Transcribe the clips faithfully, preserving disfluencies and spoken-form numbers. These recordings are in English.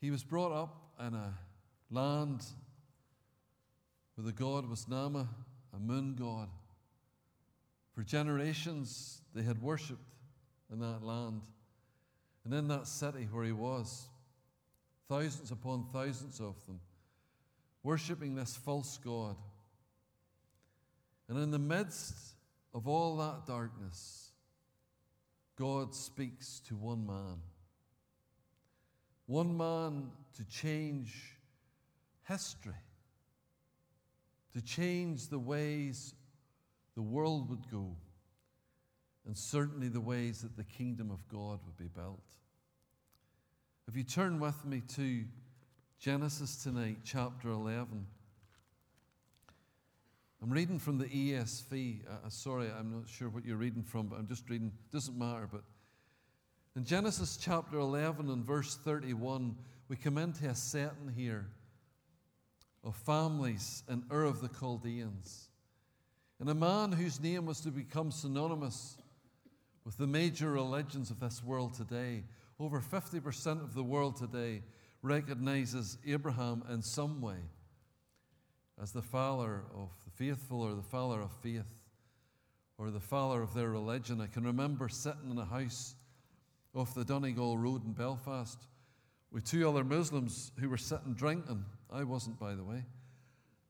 He was brought up in a land where the god was Nama, a moon god. For generations they had worshipped in that land. And in that city where he was, thousands upon thousands of them, worshipping this false god. And in the midst of all that darkness, God speaks to one man. One man to change history, to change the ways the world would go, and certainly the ways that the kingdom of God would be built. If you turn with me to Genesis tonight, chapter eleven. I'm reading from the E S V. Uh, sorry, I'm not sure what you're reading from, but I'm just reading. Doesn't matter. But in Genesis chapter eleven and verse thirty-one, we come into a setting here of families in Ur of the Chaldeans. And a man whose name was to become synonymous with the major religions of this world today. Over fifty percent of the world today recognizes Abraham in some way as the father of the faithful, or the father of faith, or the father of their religion. I can remember sitting in a house off the Donegal Road in Belfast with two other Muslims who were sitting drinking. I wasn't, by the way.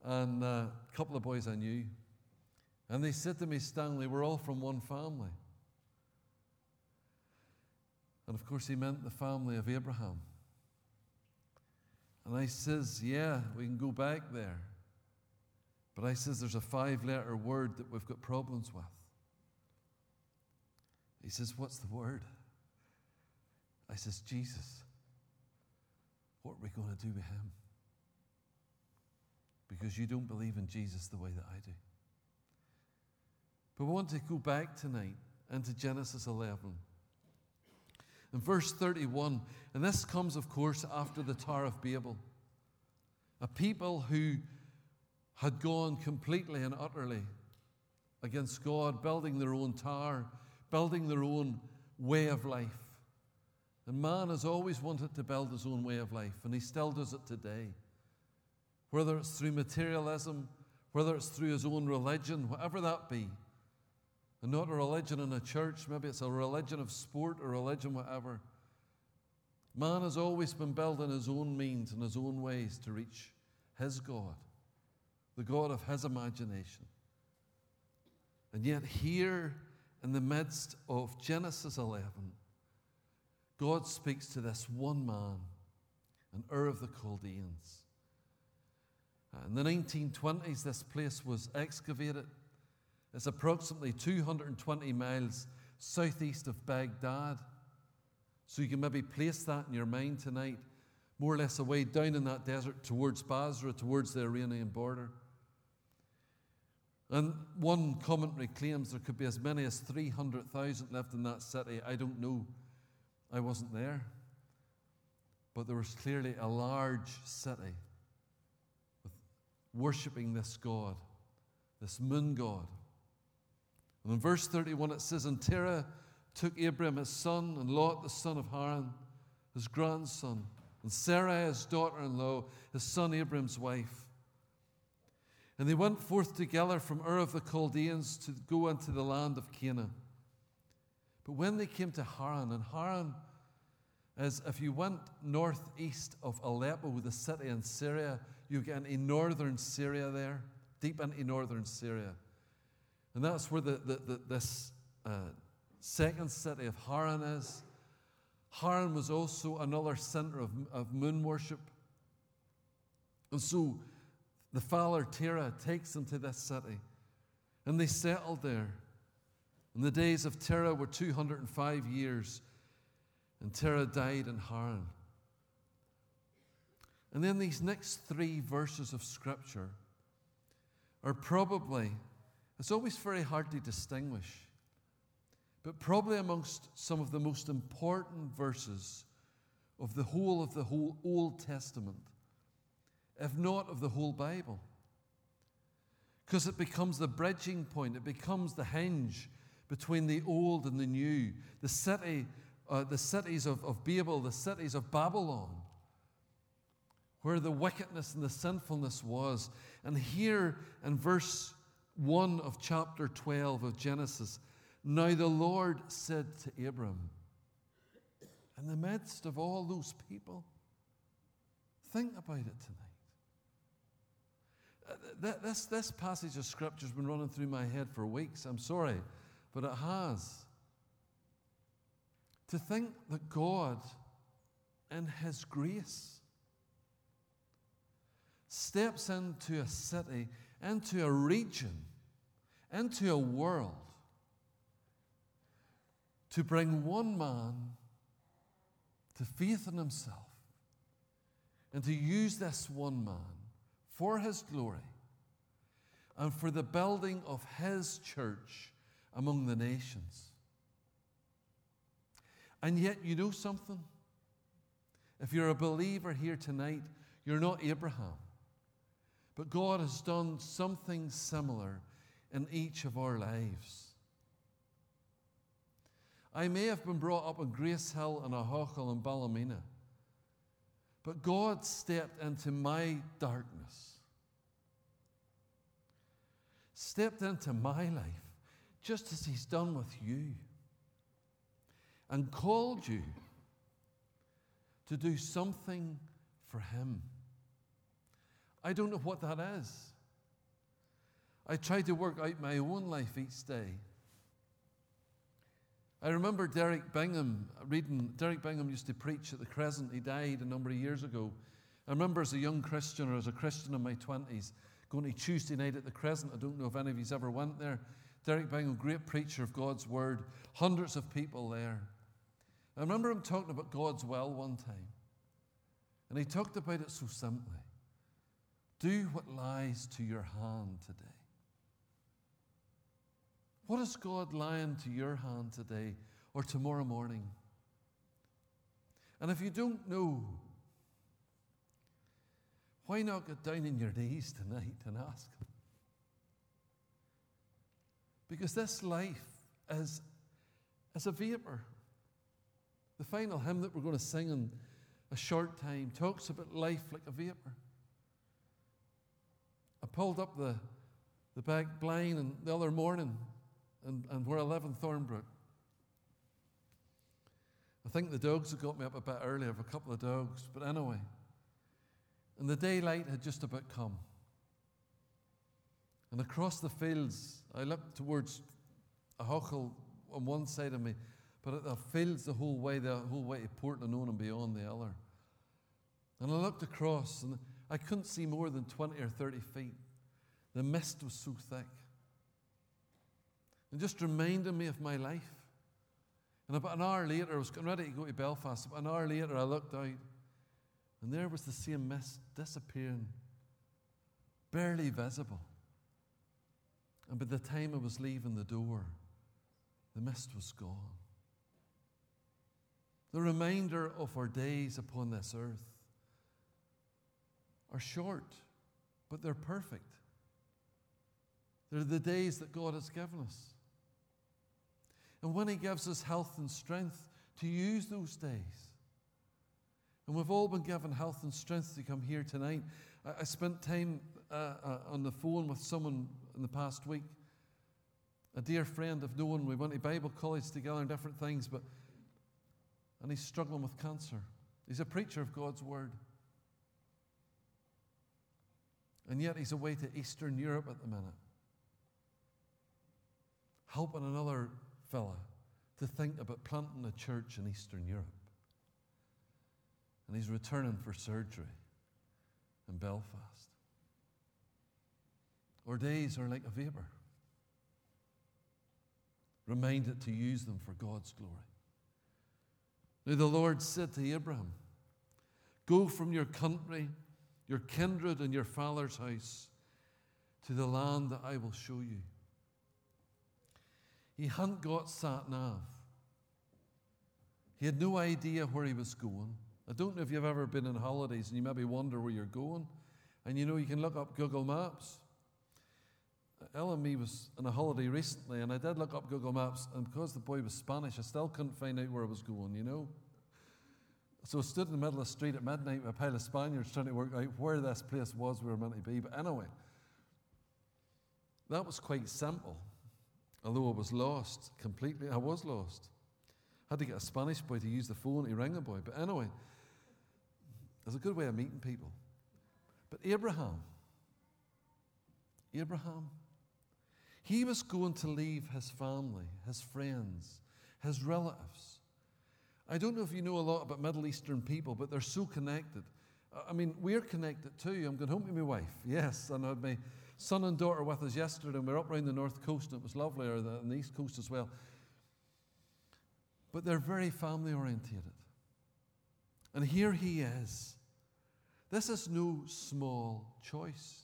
And a couple of boys I knew. And they said to me, "Stanley, we're all from one family." And of course he meant the family of Abraham. And I says, "Yeah, we can go back there. But I says, there's a five-letter word that we've got problems with." He says, "What's the word?" I says, "Jesus. What are we going to do with him? Because you don't believe in Jesus the way that I do." But we want to go back tonight into Genesis eleven. In verse thirty-one, and this comes, of course, after the Tower of Babel. A people who had gone completely and utterly against God, building their own tower, building their own way of life. And man has always wanted to build his own way of life, and he still does it today. Whether it's through materialism, whether it's through his own religion, whatever that be. And not a religion in a church, maybe it's a religion of sport or religion, whatever. Man has always been building his own means and his own ways to reach his God, the God of his imagination. And yet here, in the midst of Genesis eleven, God speaks to this one man, an Ur of the Chaldeans. In the nineteen twenties, this place was excavated. It's approximately two hundred twenty miles southeast of Baghdad. So you can maybe place that in your mind tonight, more or less away down in that desert towards Basra, towards the Iranian border. And one commentary claims there could be as many as three hundred thousand lived in that city. I don't know. I wasn't there. But there was clearly a large city with worshipping this god, this moon god. And in verse thirty-one it says, "And Terah took Abram his son, and Lot the son of Haran, his grandson, and Sarai his daughter-in-law, his son Abram's wife. And they went forth together from Ur of the Chaldeans to go into the land of Canaan. But when they came to Haran," and Haran is, if you went northeast of Aleppo, the city in Syria, you get into northern Syria there, deep into northern Syria. And that's where the, the, the, this uh, second city of Haran is. Haran was also another center of, of moon worship. And so the father Terah takes them to this city, and they settled there. And the days of Terah were two hundred five years, and Terah died in Haran. And then these next three verses of Scripture are probably, it's always very hard to distinguish, but probably amongst some of the most important verses of the whole of the whole Old Testament, if not of the whole Bible. Because it becomes the bridging point, it becomes the hinge between the old and the new, the city, uh, the cities of, of Babel, the cities of Babylon, where the wickedness and the sinfulness was. And here in verse one of chapter twelve of Genesis, now the Lord said to Abram, in the midst of all those people, think about it tonight. This, this passage of Scripture has been running through my head for weeks. I'm sorry, but it has. To think that God, in His grace, steps into a city, into a region, into a world, to bring one man to faith in himself and to use this one man for His glory and for the building of His church among the nations. And yet, you know something? If you're a believer here tonight, you're not Abraham. But God has done something similar in each of our lives. I may have been brought up on Grace Hill and Ahochel and Ballymena, but God stepped into my darkness, stepped into my life, just as He's done with you, and called you to do something for Him. I don't know what that is. I try to work out my own life each day. I remember Derek Bingham reading. Derek Bingham used to preach at the Crescent. He died a number of years ago. I remember as a young Christian, or as a Christian in my twenties, going to Tuesday night at the Crescent. I don't know if any of you ever went there. Derek Bingham, great preacher of God's Word, hundreds of people there. I remember him talking about God's will one time. And he talked about it so simply. Do what lies to your hand today. What is God lying to your hand today or tomorrow morning? And if you don't know, why not get down on your knees tonight and ask Him? Because this life is, is a vapor. The final hymn that we're going to sing in a short time talks about life like a vapor. I pulled up the, the back blind and the other morning, And, and where I live in Thornbrook. I think the dogs had got me up a bit earlier, a couple of dogs, but anyway. And the daylight had just about come. And across the fields, I looked towards a Ahochel on one side of me, but at the fields the whole way, the whole way to Portlanona and beyond the other. And I looked across, and I couldn't see more than twenty or thirty feet. The mist was so thick. And just reminding me of my life. And about an hour later, I was getting ready to go to Belfast. About an hour later, I looked out, and there was the same mist disappearing, barely visible. And by the time I was leaving the door, the mist was gone. The remainder of our days upon this earth are short, but they're perfect. They're the days that God has given us. And when He gives us health and strength to use those days, and we've all been given health and strength to come here tonight. I, I spent time uh, uh, on the phone with someone in the past week, a dear friend of known. We went to Bible college together and different things, but and he's struggling with cancer. He's a preacher of God's Word. And yet he's away to Eastern Europe at the minute, helping another fella to think about planting a church in Eastern Europe. And he's returning for surgery in Belfast. Our days are like a vapor, reminded to use them for God's glory. Now the Lord said to Abraham, go from your country, your kindred, and your father's house to the land that I will show you. He hadn't got sat-nav. He had no idea where he was going. I don't know if you've ever been on holidays and you maybe wonder where you're going. And you know, you can look up Google Maps. Ella and me was on a holiday recently, and I did look up Google Maps, and because the boy was Spanish, I still couldn't find out where I was going, you know. So stood in the middle of the street at midnight with a pile of Spaniards trying to work out where this place was we were meant to be. But anyway, that was quite simple. Although I was lost completely, I was lost. I had to get a Spanish boy to use the phone to ring a boy. But anyway, it was a good way of meeting people. But Abraham, Abraham, he was going to leave his family, his friends, his relatives. I don't know if you know a lot about Middle Eastern people, but they're so connected. I mean, we're connected too. I'm going home to my wife, yes, and I had my son and daughter with us yesterday, and we were up around the north coast, and it was lovely, or the, and the east coast as well. But they're very family-orientated. And here he is. This is no small choice.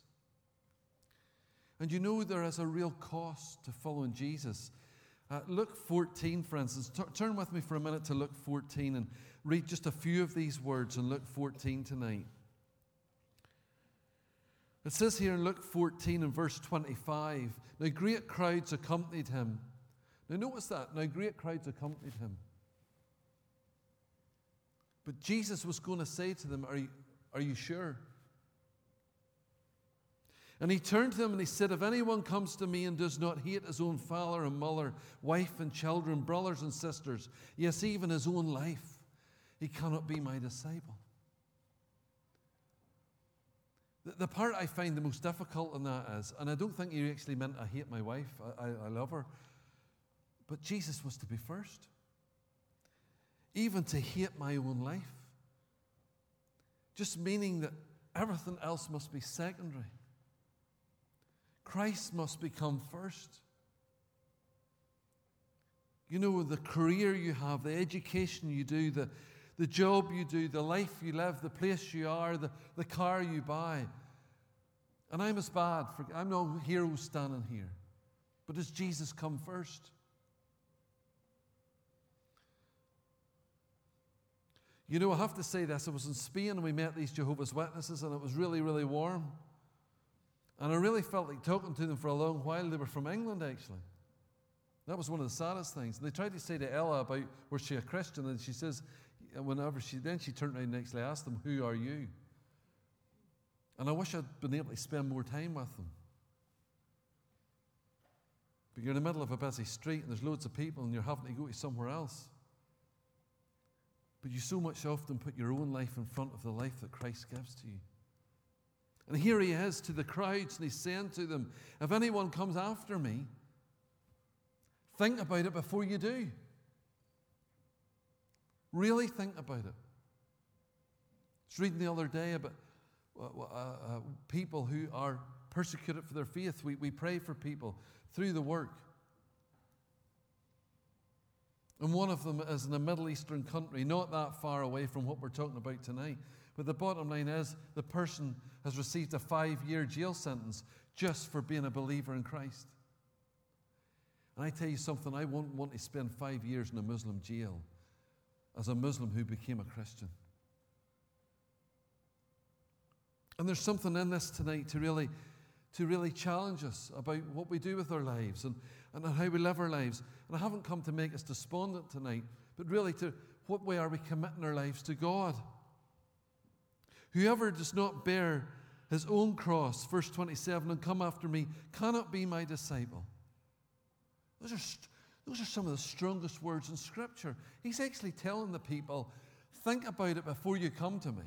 And you know there is a real cost to following Jesus. Uh, Luke fourteen, for instance. T- turn with me for a minute to Luke fourteen and read just a few of these words in Luke fourteen tonight. It says here in Luke fourteen and verse twenty-five, now great crowds accompanied him. Now notice that. Now great crowds accompanied him. But Jesus was going to say to them, are you, are you sure? And he turned to them and he said, if anyone comes to me and does not hate his own father and mother, wife and children, brothers and sisters, yes, even his own life, he cannot be my disciple. The, the part I find the most difficult in that is, and I don't think he actually meant I hate my wife, I, I, I love her, but Jesus was to be first. Even to hate my own life. Just meaning that everything else must be secondary. Christ must become first. You know, the career you have, the education you do, the, the job you do, the life you live, the place you are, the, the car you buy. And I'm as bad. For, I'm no hero standing here. But does Jesus come first? You know, I have to say this. I was in Spain and we met these Jehovah's Witnesses and it was really, really warm. And I really felt like talking to them for a long while. They were from England, actually. That was one of the saddest things. And they tried to say to Ella about, was she a Christian? And she says, whenever she, then she turned around and actually asked them, who are you? And I wish I'd been able to spend more time with them. But you're in the middle of a busy street and there's loads of people and you're having to go to somewhere else. But you so much often put your own life in front of the life that Christ gives to you. And here he is to the crowds, and he's saying to them, if anyone comes after me, think about it before you do. Really think about it. I was reading the other day about uh, uh, people who are persecuted for their faith. We, we pray for people through the work. And one of them is in a Middle Eastern country, not that far away from what we're talking about tonight. But the bottom line is the person has received a five-year jail sentence just for being a believer in Christ. And I tell you something, I wouldn't want to spend five years in a Muslim jail as a Muslim who became a Christian. And there's something in this tonight to really, to really challenge us about what we do with our lives and, and how we live our lives. And I haven't come to make us despondent tonight, but really to what way are we committing our lives to God? Whoever does not bear his own cross, verse twenty-seven, and come after me, cannot be my disciple. Those are, st- those are some of the strongest words in Scripture. He's actually telling the people, think about it before you come to me.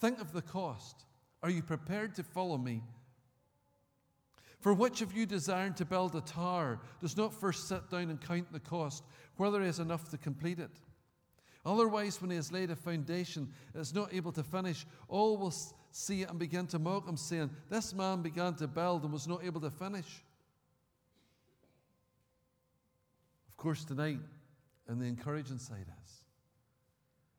Think of the cost. Are you prepared to follow me? For which of you desiring to build a tower does not first sit down and count the cost, whether he has enough to complete it? Otherwise, when he has laid a foundation and is not able to finish, all will see it and begin to mock him, saying, this man began to build and was not able to finish. Of course, tonight, and the encouraging side is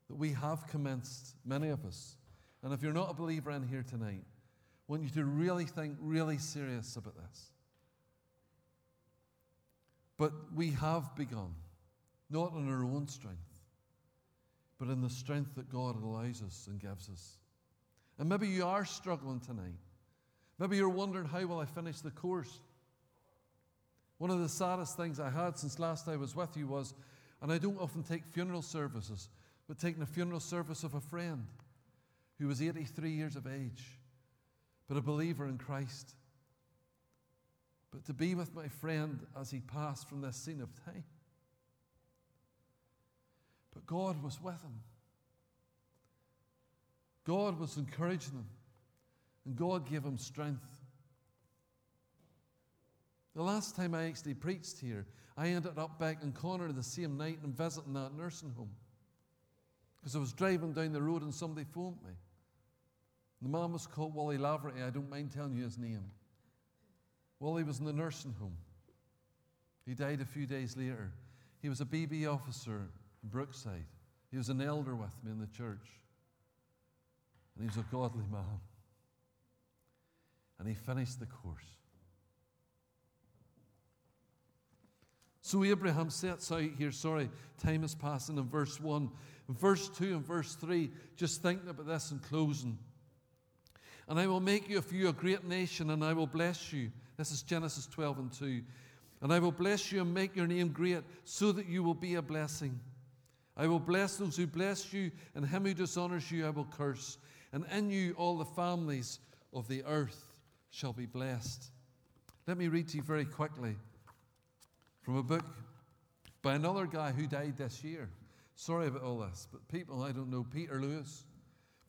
that we have commenced, many of us. And if you're not a believer in here tonight, I want you to really think really serious about this. But we have begun, not on our own strength, but in the strength that God allows us and gives us. And maybe you are struggling tonight. Maybe you're wondering, how will I finish the course? One of the saddest things I had since last I was with you was, and I don't often take funeral services, but taking a funeral service of a friend who was eighty-three years of age, but a believer in Christ. But to be with my friend as he passed from this scene of time. But God was with him. God was encouraging him, and God gave him strength. The last time I actually preached here, I ended up back in Connor the same night and visiting that nursing home, because I was driving down the road and somebody phoned me. The man was called Wally Laverty. I don't mind telling you his name. Wally was in the nursing home. He died a few days later. He was a B B officer in Brookside. He was an elder with me in the church. And he was a godly man. And he finished the course. So Abraham sets out here, sorry, time is passing in verse one. In verse two and verse three, just thinking about this in closing. And I will make you of you a great nation, and I will bless you. This is Genesis twelve and two. And I will bless you and make your name great, so that you will be a blessing. I will bless those who bless you, and him who dishonors you I will curse. And in you all the families of the earth shall be blessed. Let me read to you very quickly from a book by another guy who died this year. Sorry about all this, but people I don't know, Peter Lewis.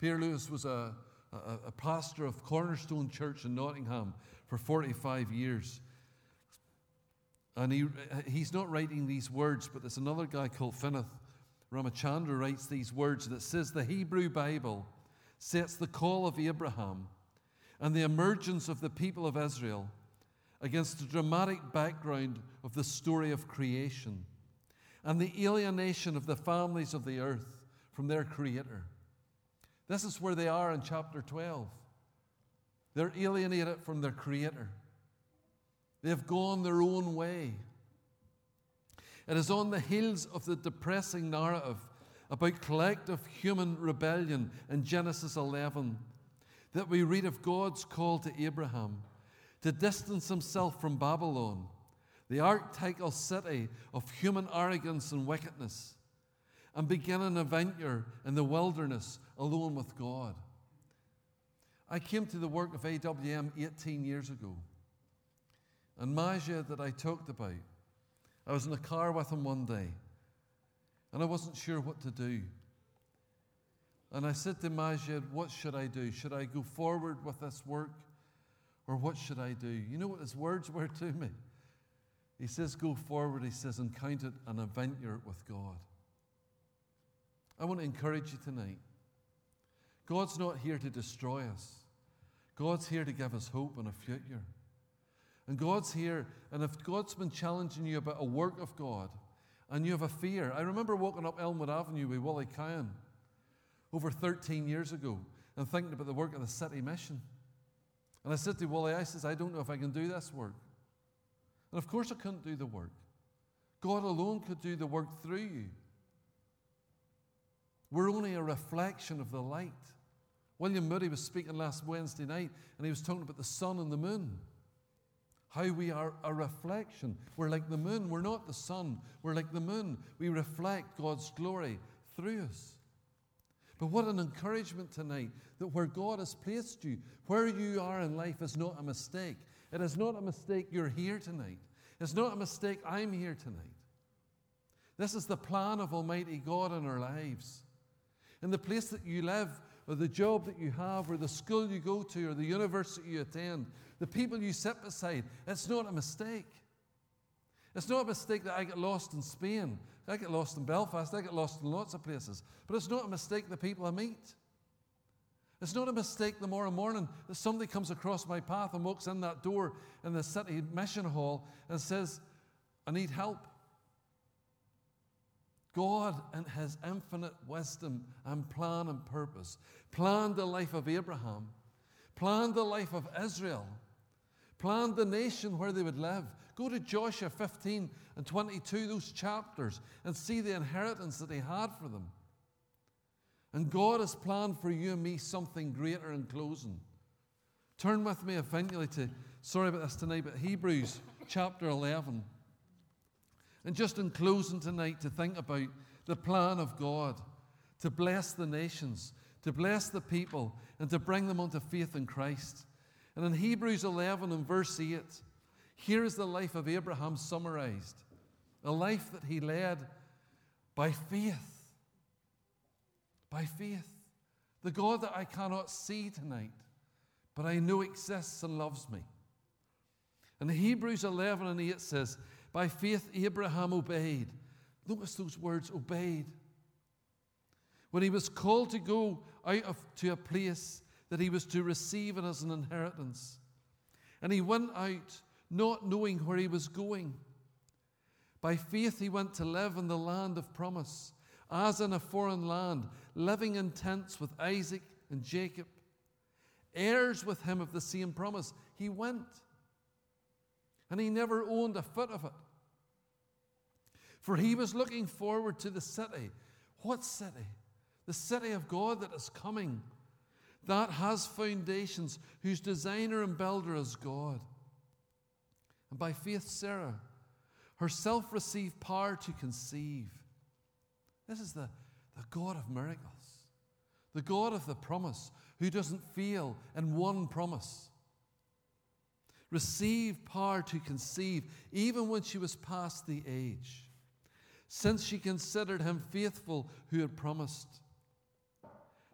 Peter Lewis was a, a, a pastor of Cornerstone Church in Nottingham for forty-five years. And he he's not writing these words, but there's another guy called Finneth Ramachandra writes these words that says, the Hebrew Bible sets the call of Abraham and the emergence of the people of Israel against the dramatic background of the story of creation and the alienation of the families of the earth from their Creator. This is where they are in chapter twelve. They're alienated from their Creator. They've gone their own way. It is on the heels of the depressing narrative about collective human rebellion in Genesis eleven that we read of God's call to Abraham to distance himself from Babylon, the archetypal city of human arrogance and wickedness, and begin an adventure in the wilderness alone with God. I came to the work of A W M eighteen years ago. And Maja that I talked about, I was in a car with him one day, and I wasn't sure what to do. And I said to Maja, what should I do? Should I go forward with this work, or what should I do? You know what his words were to me? He says, go forward, he says, and count it an adventure with God. I want to encourage you tonight. God's not here to destroy us. God's here to give us hope and a future. And God's here, and if God's been challenging you about a work of God, and you have a fear. I remember walking up Elmwood Avenue with Wally Cowan over thirteen years ago and thinking about the work of the city mission. And I said to Wally, I says, I don't know if I can do this work. And of course I couldn't do the work. God alone could do the work through you. We're only a reflection of the light. William Moody was speaking last Wednesday night, and he was talking about the sun and the moon. How we are a reflection. We're like the moon. We're not the sun. We're like the moon. We reflect God's glory through us. But what an encouragement tonight that where God has placed you, where you are in life is not a mistake. It is not a mistake you're here tonight. It's not a mistake I'm here tonight. This is the plan of Almighty God in our lives. In the place that you live, or the job that you have, or the school you go to, or the university you attend, the people you sit beside, it's not a mistake. It's not a mistake that I get lost in Spain. I get lost in Belfast. I get lost in lots of places. But it's not a mistake the people I meet. It's not a mistake tomorrow morning that somebody comes across my path and walks in that door in the city mission hall and says, I need help. God in his infinite wisdom and plan and purpose planned the life of Abraham, planned the life of Israel, planned the nation where they would live. Go to Joshua fifteen and twenty-two, those chapters, and see the inheritance that he had for them. And God has planned for you and me something greater in closing. Turn with me eventually to, sorry about this tonight, but Hebrews chapter eleven. And just in closing tonight, to think about the plan of God to bless the nations, to bless the people, and to bring them unto faith in Christ. And in Hebrews eleven and verse eight, here is the life of Abraham summarized, a life that he led by faith, by faith. The God that I cannot see tonight, but I know exists and loves me. And Hebrews eleven and eight says, by faith Abraham obeyed. Notice those words, obeyed. When he was called to go out of, to a place that he was to receive it as an inheritance. And he went out, not knowing where he was going. By faith he went to live in the land of promise, as in a foreign land, living in tents with Isaac and Jacob, heirs with him of the same promise. He went, and he never owned a foot of it. For he was looking forward to the city. What city? The city of God that is coming, that has foundations, whose designer and builder is God. And by faith, Sarah herself received power to conceive. This is the, the God of miracles, the God of the promise, who doesn't fail in one promise. Received power to conceive, even when she was past the age, since she considered him faithful who had promised.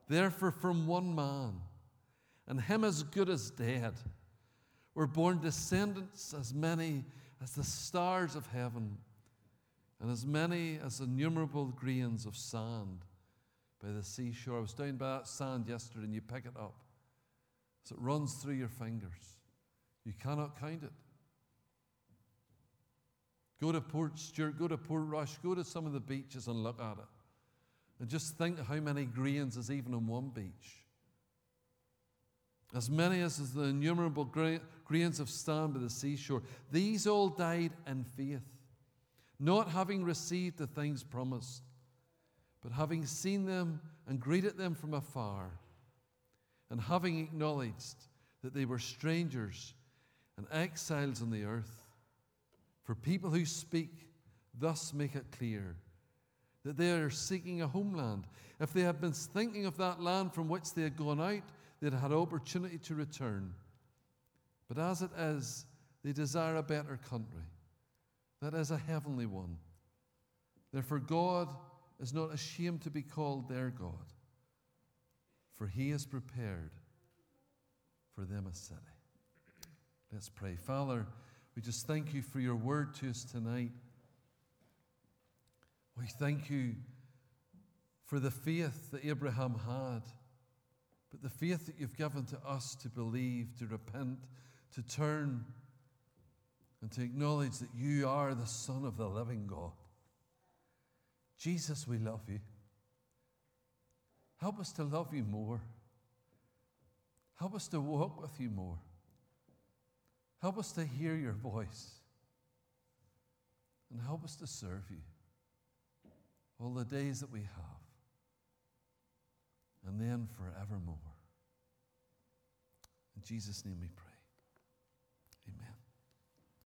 Therefore, from one man, and him as good as dead, were born descendants as many as the stars of heaven, and as many as innumerable grains of sand by the seashore. I was down by that sand yesterday, and you pick it up as it runs through your fingers. You cannot count it. Go to Port Stewart, go to Port Rush, go to some of the beaches and look at it, and just think how many grains is even on one beach. As many as is the innumerable gra- grains of sand by the seashore. These all died in faith, not having received the things promised, but having seen them and greeted them from afar, and having acknowledged that they were strangers and exiles on the earth. For people who speak thus make it clear that they are seeking a homeland. If they had been thinking of that land from which they had gone out, they had had opportunity to return. But as it is, they desire a better country, that is a heavenly one. Therefore God is not ashamed to be called their God, for he has prepared for them a city. Let's pray. Father, we just thank you for your word to us tonight. We thank you for the faith that Abraham had, but the faith that you've given to us to believe, to repent, to turn, and to acknowledge that you are the Son of the living God. Jesus, we love you. Help us to love you more. Help us to walk with you more. Help us to hear your voice. And help us to serve you all the days that we have, and then forevermore. In Jesus' name we pray.